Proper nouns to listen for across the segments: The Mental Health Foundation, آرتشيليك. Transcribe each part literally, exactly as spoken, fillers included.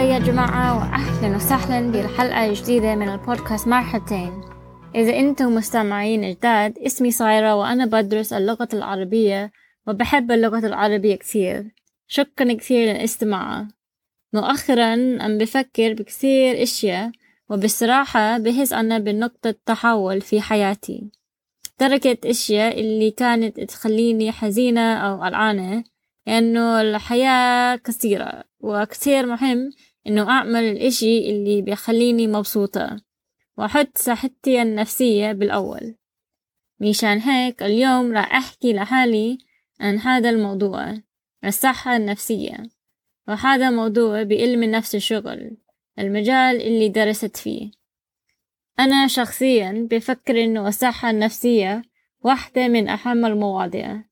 يا جماعة، وأهلا وسهلا بالحلقة الجديدة من البودكاست مرحبتين. إذا أنتم مستمعين جداد، اسمي سايرة وأنا بدرس اللغة العربية وبحب اللغة العربية كثير. شكرا كثير للاستماع. مؤخرا أم بفكر بكثير إشياء، وبصراحة بحس أنا بنقطة تحول في حياتي. تركت إشياء اللي كانت تخليني حزينة أو قلقانة، لأنه الحياة كثيرة وكثير مهم إنه أعمل الإشي اللي بيخليني مبسوطة وأحط صحتي النفسية بالأول. مشان هيك اليوم راح أحكي لحالي عن هذا الموضوع، الصحة النفسية، وهذا موضوع بعلم النفس الشغل، المجال اللي درست فيه. أنا شخصيا بفكر إنه الصحة النفسية واحدة من أهم المواضيع،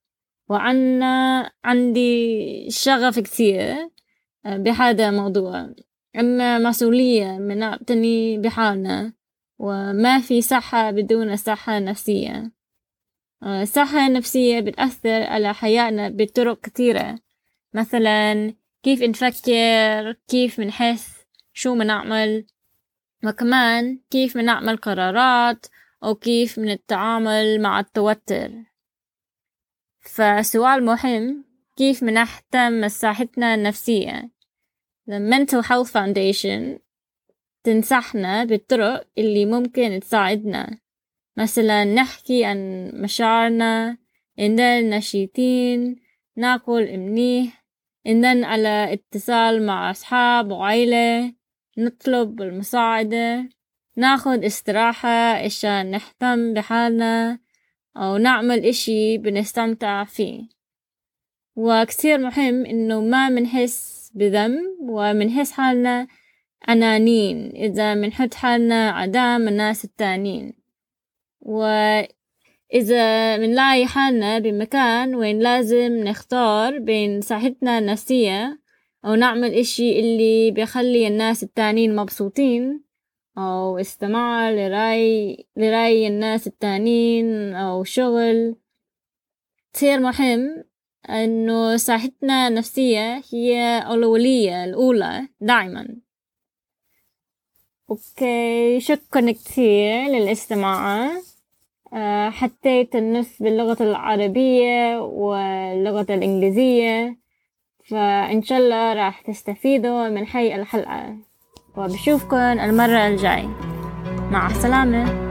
وأنا عندي شغف كثير بهذا الموضوع. أما مسؤولية منعتني بحالنا، وما في صحة بدون صحة نفسية. الصحة النفسية بتأثر على حياتنا بطرق كثيرة، مثلا كيف نفكر، كيف منحس، شو منعمل، وكمان كيف منعمل قرارات أو كيف منتعامل مع التوتر. فسؤال مهم، كيف منهتم بصحتنا النفسية؟ The Mental Health Foundation تنصحنا بالطرق اللي ممكن تساعدنا، مثلا نحكي عن مشاعرنا، نضل نشيطين، ناكل منيح، نضل على اتصال مع أصحاب وعائلة، نطلب المساعدة، ناخد استراحة عشان نهتم بحالنا، أو نعمل إشي بنستمتع فيه. وكثير مهم إنه ما منحس بذنب ومنحس حالنا أنانين إذا منحط حالنا قدام الناس التانين، وإذا منلاقي حالنا بمكان وين لازم نختار بين صحتنا النفسية أو نعمل إشي اللي بيخلي الناس التانين مبسوطين، أو استماع لرأي لرأي الناس التانين، أو شغل. كثير مهم إنه صحتنا النفسية هي أولوية الأولى دائما. أوكي، شكرا كثير للاستماع. أه حطيت النص باللغة العربية واللغة الإنجليزية، فإن شاء الله راح تستفيدوا من هاي الحلقة، وبشوفكن المرة الجاي. مع السلامة.